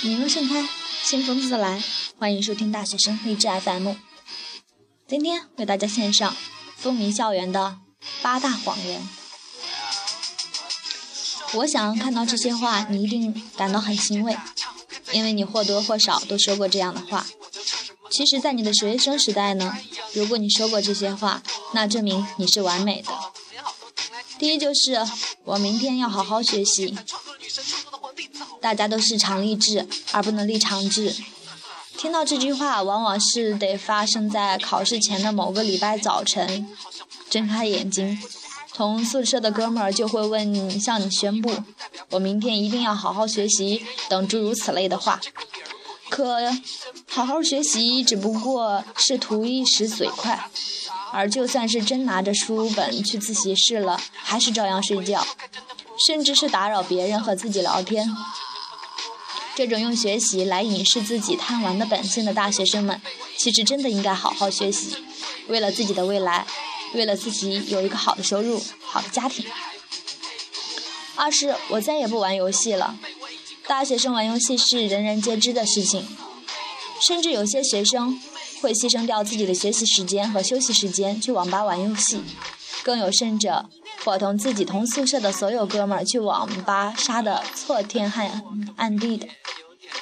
明日盛开，清风自来。欢迎收听大学生励志 FM， 今天为大家献上风靡校园的八大谎言。我想看到这些话，你一定感到很欣慰，因为你或多或少都说过这样的话。其实在你的学生时代呢，如果你说过这些话，那证明你是完美的。第一就是我明天要好好学习。大家都是常立志，而不能立长志。听到这句话，往往是得发生在考试前的某个礼拜早晨。睁开眼睛，同宿舍的哥们儿就会向你宣布：“我明天一定要好好学习”等诸如此类的话。可好好学习只不过是图一时嘴快，而就算是真拿着书本去自习室了，还是照样睡觉，甚至是打扰别人和自己聊天。这种用学习来掩饰自己贪玩的本性的大学生们，其实真的应该好好学习，为了自己的未来，为了自己有一个好的收入，好的家庭。二是我再也不玩游戏了。大学生玩游戏是人人皆知的事情，甚至有些学生会牺牲掉自己的学习时间和休息时间去网吧玩游戏，更有甚者伙同自己同宿舍的所有哥们儿去网吧杀得错天暗地的。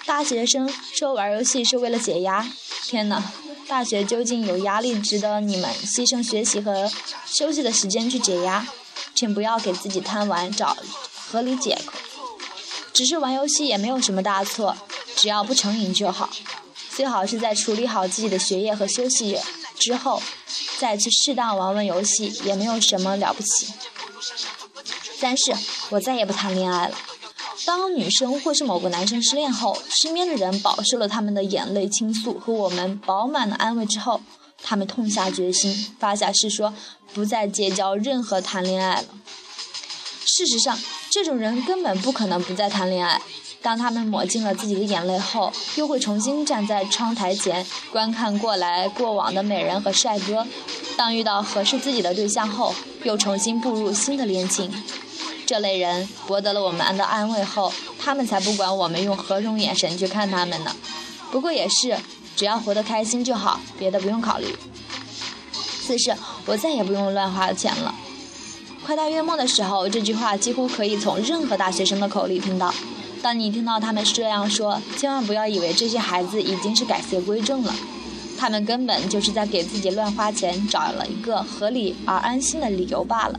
大学生说玩游戏是为了解压，天哪，大学究竟有压力值得你们牺牲学习和休息的时间去解压？请不要给自己贪玩找合理借口，只是玩游戏也没有什么大错，只要不成瘾就好。最好是在处理好自己的学业和休息之后，再去适当玩玩游戏，也没有什么了不起。但是我再也不谈恋爱了。当女生或是某个男生失恋后，身边的人饱受了他们的眼泪倾诉和我们饱满的安慰之后，他们痛下决心，发下誓说不再结交任何谈恋爱了。事实上，这种人根本不可能不再谈恋爱。当他们抹尽了自己的眼泪后，又会重新站在窗台前观看过来过往的美人和帅哥，当遇到合适自己的对象后，又重新步入新的恋情。这类人博得了我们的安慰后，他们才不管我们用何种眼神去看他们呢。不过也是，只要活得开心就好，别的不用考虑。四是我再也不用乱花钱了。快到月末的时候，这句话几乎可以从任何大学生的口里听到。当你听到他们这样说，千万不要以为这些孩子已经是改邪归正了，他们根本就是在给自己乱花钱找了一个合理而安心的理由罢了。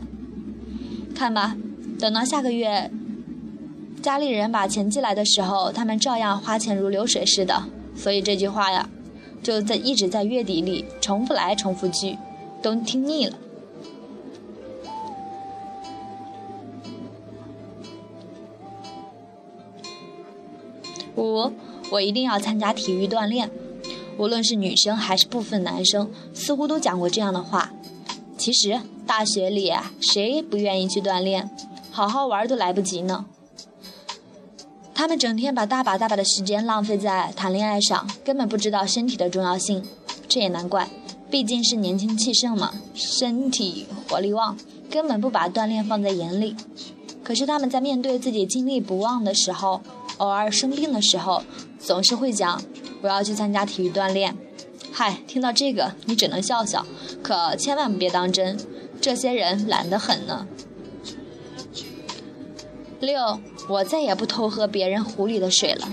看吧，等到下个月家里人把钱寄来的时候，他们照样花钱如流水似的。所以这句话呀，就在一直在月底里重复来重复去，都听腻了。五，我一定要参加体育锻炼。无论是女生还是部分男生，似乎都讲过这样的话。其实大学里啊，谁不愿意去锻炼？好好玩都来不及呢。他们整天把大把的时间浪费在谈恋爱上，根本不知道身体的重要性。这也难怪，毕竟是年轻气盛嘛，身体活力旺，根本不把锻炼放在眼里。可是他们在面对自己精力不旺的时候，偶尔生病的时候，总是会讲我要去参加体育锻炼。嗨，听到这个你只能笑笑，可千万别当真，这些人懒得很呢。六，我再也不偷喝别人壶里的水了。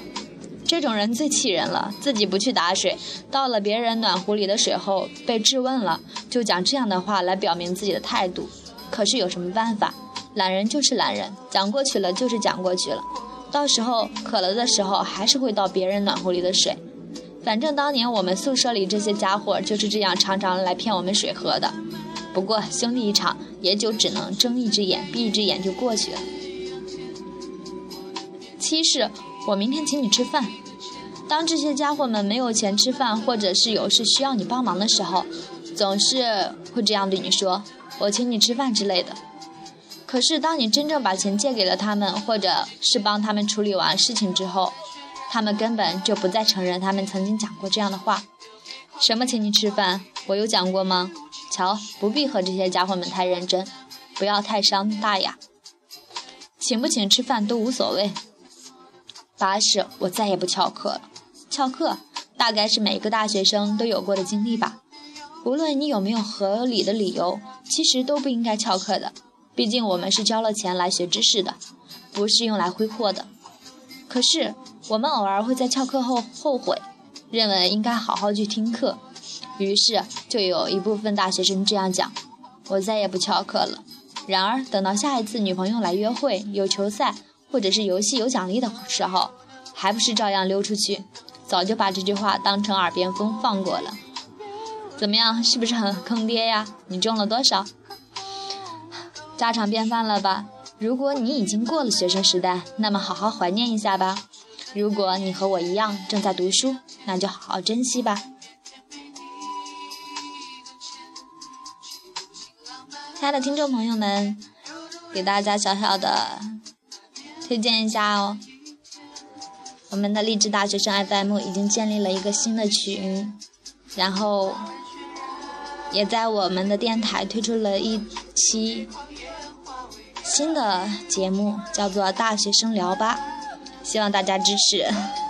这种人最气人了，自己不去打水，到了别人暖壶里的水后被质问了，就讲这样的话来表明自己的态度。可是有什么办法，懒人就是懒人，讲过去了就是讲过去了，到时候渴了的时候还是会倒别人暖壶里的水。反正当年我们宿舍里这些家伙就是这样，常常来骗我们水喝的。不过兄弟一场，也就只能睁一只眼闭一只眼就过去了。七是我明天请你吃饭。当这些家伙们没有钱吃饭，或者是有事需要你帮忙的时候，总是会这样对你说我请你吃饭之类的。可是当你真正把钱借给了他们，或者是帮他们处理完事情之后，他们根本就不再承认他们曾经讲过这样的话。什么请你吃饭，我有讲过吗？瞧，不必和这些家伙们太认真，不要太伤大雅，请不请吃饭都无所谓。发誓我再也不翘课了。翘课大概是每个大学生都有过的经历吧，无论你有没有合理的理由，其实都不应该翘课的，毕竟我们是交了钱来学知识的，不是用来挥霍的。可是我们偶尔会在翘课后后悔，认为应该好好去听课，于是就有一部分大学生这样讲，我再也不翘课了。然而等到下一次女朋友来约会，有球赛或者是游戏有奖励的时候，还不是照样溜出去，早就把这句话当成耳边风放过了。怎么样，是不是很坑爹呀？你中了多少？家常便饭了吧？如果你已经过了学生时代，那么好好怀念一下吧。如果你和我一样正在读书，那就好好珍惜吧。亲爱的听众朋友们，给大家小小的推荐一下哦，我们的励志大学生 FM 已经建立了一个新的群，然后也在我们的电台推出了一期新的节目，叫做大学生聊吧，希望大家支持。